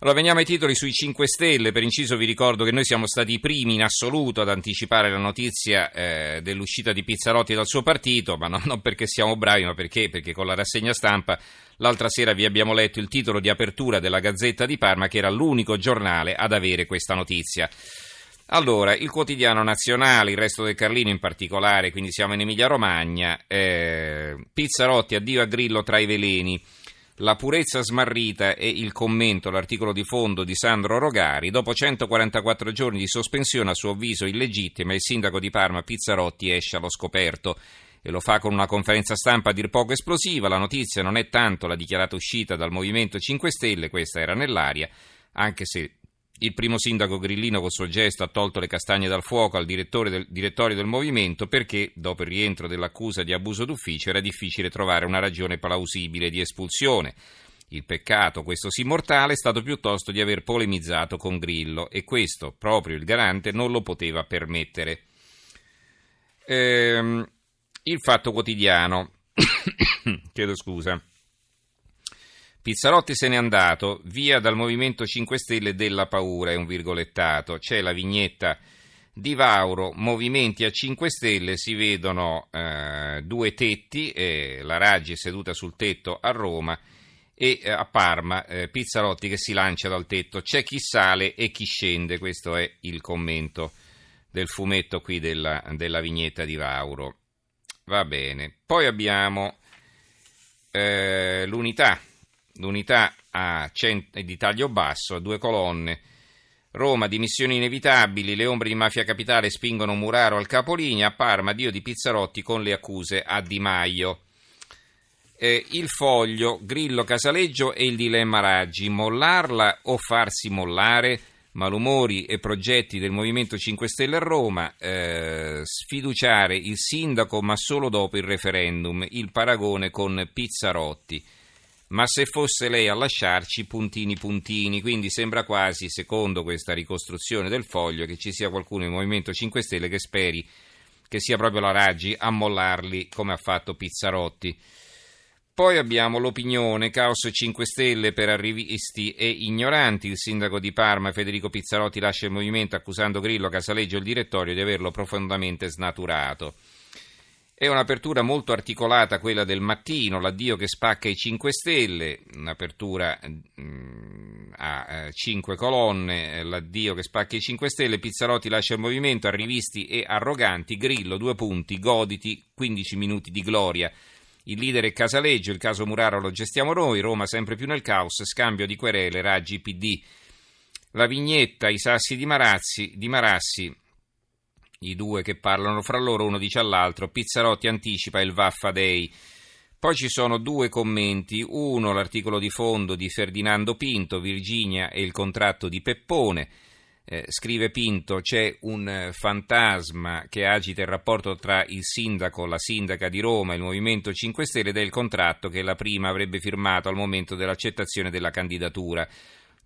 Allora veniamo ai titoli sui 5 Stelle, per inciso vi ricordo che noi siamo stati i primi in assoluto ad anticipare la notizia dell'uscita di Pizzarotti dal suo partito, ma non perché siamo bravi, ma perché con la rassegna stampa l'altra sera vi abbiamo letto il titolo di apertura della Gazzetta di Parma, che era l'unico giornale ad avere questa notizia. Allora, il Quotidiano Nazionale, il Resto del Carlino in particolare, quindi siamo in Emilia-Romagna, Pizzarotti addio a Grillo tra i veleni, la purezza smarrita e il commento, l'articolo di fondo di Sandro Rogari, dopo 144 giorni di sospensione a suo avviso illegittima il sindaco di Parma Pizzarotti esce allo scoperto e lo fa con una conferenza stampa a dir poco esplosiva, la notizia non è tanto la dichiarata uscita dal Movimento 5 Stelle, questa era nell'aria, anche se il primo sindaco grillino col suo gesto ha tolto le castagne dal fuoco al direttorio del movimento perché, dopo il rientro dell'accusa di abuso d'ufficio, era difficile trovare una ragione plausibile di espulsione. Il peccato, questo sì mortale, è stato piuttosto di aver polemizzato con Grillo e questo, proprio il garante, non lo poteva permettere. Il Fatto Quotidiano, chiedo scusa. Pizzarotti se n'è andato, via dal Movimento 5 Stelle della paura, è un virgolettato, c'è la vignetta di Vauro, movimenti a 5 Stelle, si vedono due tetti, la Raggi è seduta sul tetto a Roma e a Parma Pizzarotti che si lancia dal tetto, c'è chi sale e chi scende, questo è il commento del fumetto qui della vignetta di Vauro. Va bene, poi abbiamo l'Unità. L'Unità di taglio basso, a due colonne. Roma, dimissioni inevitabili, le ombre di Mafia Capitale spingono Muraro al capolinea, a Parma, addio di Pizzarotti con le accuse a Di Maio. Il Foglio, Grillo, Casaleggio e il dilemma Raggi, mollarla o farsi mollare, malumori e progetti del Movimento 5 Stelle a Roma, sfiduciare il sindaco ma solo dopo il referendum, il paragone con Pizzarotti. Ma se fosse lei a lasciarci, puntini puntini, quindi sembra quasi, secondo questa ricostruzione del Foglio, che ci sia qualcuno in Movimento 5 Stelle che speri che sia proprio la Raggi a mollarli come ha fatto Pizzarotti. Poi abbiamo l'Opinione, caos 5 Stelle per arrivisti e ignoranti, il sindaco di Parma Federico Pizzarotti lascia il movimento accusando Grillo, Casaleggio e il direttorio di averlo profondamente snaturato. È un'apertura molto articolata quella del mattino, l'addio che spacca i 5 Stelle, un'apertura a 5 colonne, l'addio che spacca i 5 Stelle, Pizzarotti lascia il movimento, arrivisti e arroganti, Grillo, 2 punti, goditi, 15 minuti di gloria, il leader è Casaleggio, il caso Muraro lo gestiamo noi, Roma sempre più nel caos, scambio di querele, Raggi PD, la vignetta, i sassi di Marassi, i due che parlano fra loro, uno dice all'altro, Pizzarotti anticipa il Vaffa Dei. Poi ci sono due commenti, uno l'articolo di fondo di Ferdinando Pinto, Virginia e il contratto di Peppone, scrive Pinto, c'è un fantasma che agita il rapporto tra il sindaco, la sindaca di Roma e il Movimento 5 Stelle ed è il contratto che la prima avrebbe firmato al momento dell'accettazione della candidatura.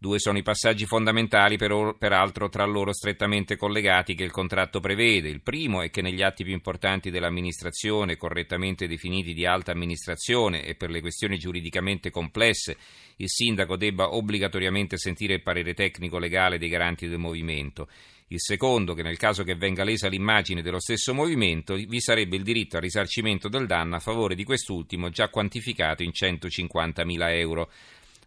2 sono i passaggi fondamentali, peraltro tra loro strettamente collegati, che il contratto prevede. Il primo è che negli atti più importanti dell'amministrazione, correttamente definiti di alta amministrazione e per le questioni giuridicamente complesse, il sindaco debba obbligatoriamente sentire il parere tecnico-legale dei garanti del movimento. Il secondo, che nel caso che venga lesa l'immagine dello stesso movimento, vi sarebbe il diritto al risarcimento del danno a favore di quest'ultimo, già quantificato in 150.000 euro.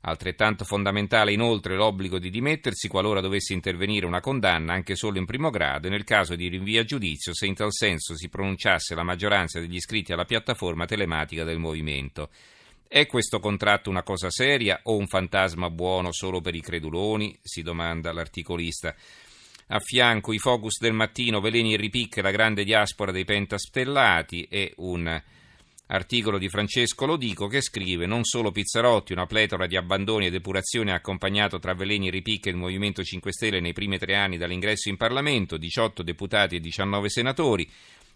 Altrettanto fondamentale inoltre l'obbligo di dimettersi qualora dovesse intervenire una condanna anche solo in primo grado e nel caso di rinvio a giudizio se in tal senso si pronunciasse la maggioranza degli iscritti alla piattaforma telematica del movimento. È questo contratto una cosa seria o un fantasma buono solo per i creduloni? Si domanda l'articolista. A fianco i focus del mattino, veleni e ripicche, la grande diaspora dei pentastellati e un articolo di Francesco Lo Dico che scrive non solo Pizzarotti, una pletora di abbandoni e depurazioni ha accompagnato tra veleni e ripicche il Movimento 5 Stelle nei primi 3 anni dall'ingresso in Parlamento, 18 deputati e 19 senatori,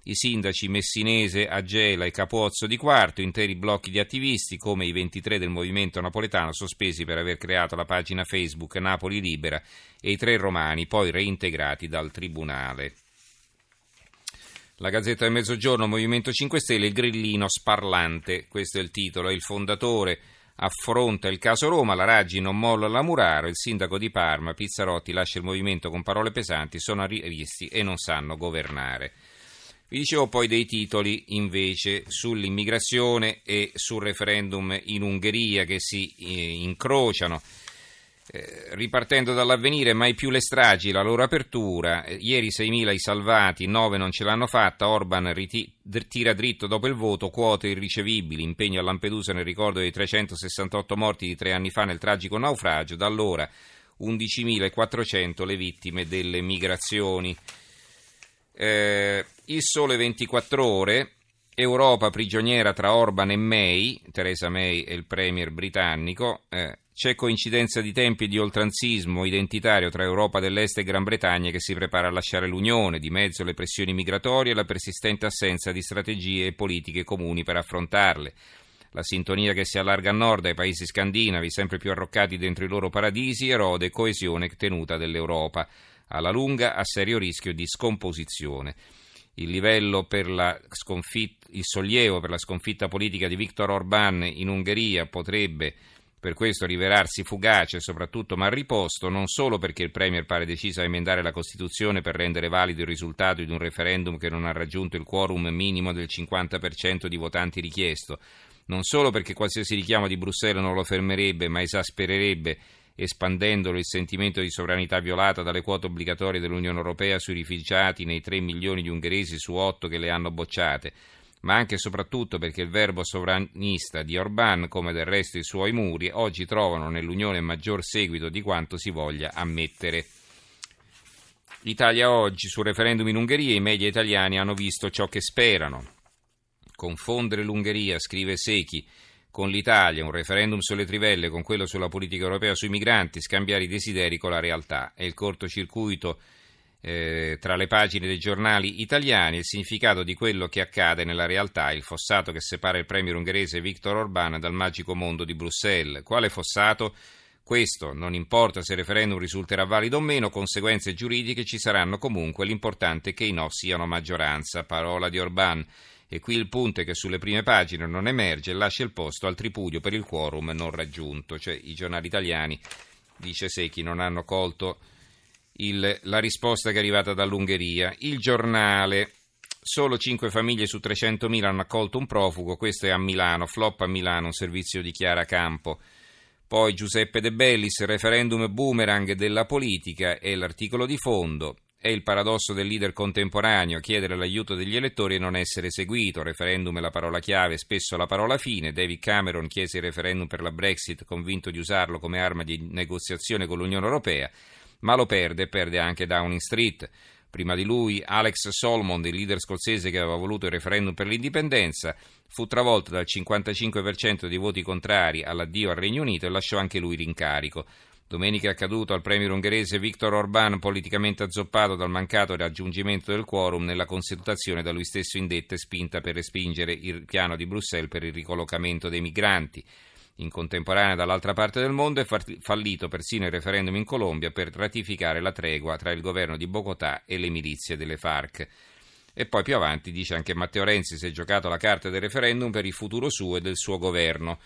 i sindaci Messinese, Agela e Capuozzo di Quarto, interi blocchi di attivisti come i 23 del movimento napoletano sospesi per aver creato la pagina Facebook Napoli Libera e i 3 romani poi reintegrati dal Tribunale. La Gazzetta del Mezzogiorno, Movimento 5 Stelle, il grillino sparlante, questo è il titolo, è il fondatore affronta il caso Roma, la Raggi non molla la Muraro, il sindaco di Parma Pizzarotti lascia il movimento con parole pesanti, sono arrivisti e non sanno governare. Vi dicevo poi dei titoli invece sull'immigrazione e sul referendum in Ungheria che si incrociano. Ripartendo dall'avvenire, mai più le stragi, la loro apertura, ieri 6.000 i salvati, 9 non ce l'hanno fatta, Orban tira dritto dopo il voto, quote irricevibili, impegno a Lampedusa nel ricordo dei 368 morti di 3 anni fa nel tragico naufragio, da allora 11.400 le vittime delle migrazioni. Il Sole 24 Ore, Europa prigioniera tra Orban e May, Teresa May e il premier britannico, c'è coincidenza di tempi e di oltranzismo identitario tra Europa dell'Est e Gran Bretagna che si prepara a lasciare l'Unione, di mezzo le pressioni migratorie e la persistente assenza di strategie e politiche comuni per affrontarle. La sintonia che si allarga a nord ai paesi scandinavi, sempre più arroccati dentro i loro paradisi, erode coesione tenuta dell'Europa, alla lunga a serio rischio di scomposizione. Il livello per la il sollievo per la sconfitta politica di Viktor Orbán in Ungheria potrebbe per questo rivelarsi fugace, soprattutto mal riposto, non solo perché il premier pare deciso a emendare la Costituzione per rendere valido il risultato di un referendum che non ha raggiunto il quorum minimo del 50% di votanti richiesto, non solo perché qualsiasi richiamo di Bruxelles non lo fermerebbe, ma esaspererebbe, espandendolo, il sentimento di sovranità violata dalle quote obbligatorie dell'Unione Europea sui rifugiati nei 3 milioni di ungheresi su 8 che le hanno bocciate, ma anche e soprattutto perché il verbo sovranista di Orbán, come del resto i suoi muri, oggi trovano nell'Unione maggior seguito di quanto si voglia ammettere. Italia oggi, sul referendum in Ungheria, i media italiani hanno visto ciò che sperano. Confondere l'Ungheria, scrive Sechi, con l'Italia, un referendum sulle trivelle con quello sulla politica europea sui migranti, scambiare i desideri con la realtà. È il cortocircuito tra le pagine dei giornali italiani, il significato di quello che accade nella realtà, il fossato che separa il premier ungherese Viktor Orbán dal magico mondo di Bruxelles. Quale fossato? Questo, non importa se il referendum risulterà valido o meno, conseguenze giuridiche ci saranno comunque, l'importante è che i no siano maggioranza, parola di Orbán. E qui il punto è che sulle prime pagine non emerge e lascia il posto al tripudio per il quorum non raggiunto, cioè i giornali italiani, dice Sechi, non hanno colto la risposta che è arrivata dall'Ungheria. Il Giornale, solo 5 famiglie su 300.000 hanno accolto un profugo, questo è a Milano, flop a Milano, un servizio di Chiara Campo. Poi Giuseppe De Bellis, referendum boomerang della politica, è l'articolo di fondo. È il paradosso del leader contemporaneo, chiedere l'aiuto degli elettori e non essere seguito, referendum è la parola chiave, spesso la parola fine. David Cameron chiese il referendum per la Brexit, convinto di usarlo come arma di negoziazione con l'Unione Europea, ma lo perde e perde anche Downing Street. Prima di lui Alex Salmond, il leader scozzese che aveva voluto il referendum per l'indipendenza, fu travolto dal 55% dei voti contrari all'addio al Regno Unito e lasciò anche lui l'incarico. Domenica è accaduto al premier ungherese Viktor Orbán, politicamente azzoppato dal mancato raggiungimento del quorum nella consultazione da lui stesso indetta e spinta per respingere il piano di Bruxelles per il ricollocamento dei migranti. In contemporanea dall'altra parte del mondo è fallito persino il referendum in Colombia per ratificare la tregua tra il governo di Bogotà e le milizie delle Farc. E poi più avanti dice anche Matteo Renzi si è giocato la carta del referendum per il futuro suo e del suo governo.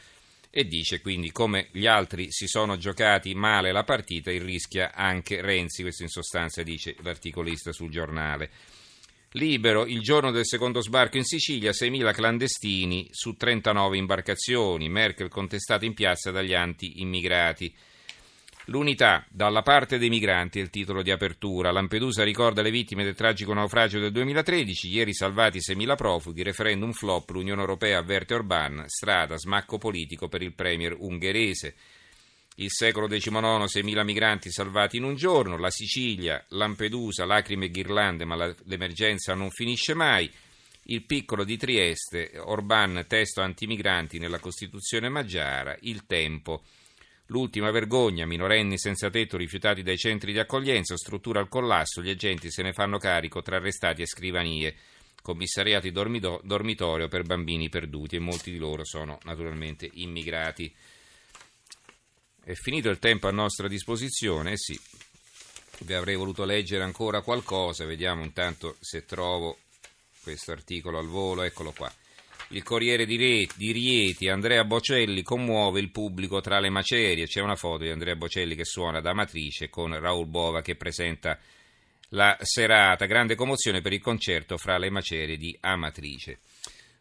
E dice quindi come gli altri si sono giocati male la partita, il rischia anche Renzi, questo in sostanza dice l'articolista sul Giornale. Libero, il giorno del secondo sbarco in Sicilia, 6.000 clandestini su 39 imbarcazioni, Merkel contestata in piazza dagli anti-immigrati. L'Unità, dalla parte dei migranti, è il titolo di apertura. Lampedusa ricorda le vittime del tragico naufragio del 2013, ieri salvati 6.000 profughi, referendum flop, l'Unione Europea avverte Orbán, strada, smacco politico per il premier ungherese. Il Secolo XIX, 6.000 migranti salvati in un giorno, la Sicilia, Lampedusa, lacrime e ghirlande, ma l'emergenza non finisce mai. Il Piccolo di Trieste, Orbán, testo antimigranti nella Costituzione magiara, il Tempo. L'ultima vergogna, minorenni senza tetto rifiutati dai centri di accoglienza, struttura al collasso, gli agenti se ne fanno carico tra arrestati e scrivanie, commissariati dormitorio per bambini perduti e molti di loro sono naturalmente immigrati. È finito il tempo a nostra disposizione, sì, vi avrei voluto leggere ancora qualcosa, vediamo intanto se trovo questo articolo al volo, eccolo qua. Il Corriere di Rieti, Andrea Bocelli commuove il pubblico tra le macerie. C'è una foto di Andrea Bocelli che suona da Amatrice con Raul Bova che presenta la serata. Grande commozione per il concerto fra le macerie di Amatrice.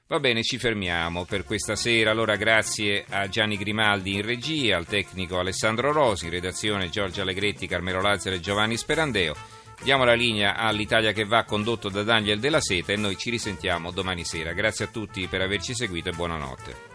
Va bene, ci fermiamo per questa sera. Allora grazie a Gianni Grimaldi in regia, al tecnico Alessandro Rosi, in redazione Giorgio Allegretti, Carmelo Lazzaro e Giovanni Sperandeo. Diamo la linea all'Italia che va, condotto da Daniel Della Seta, e noi ci risentiamo domani sera. Grazie a tutti per averci seguito e buonanotte.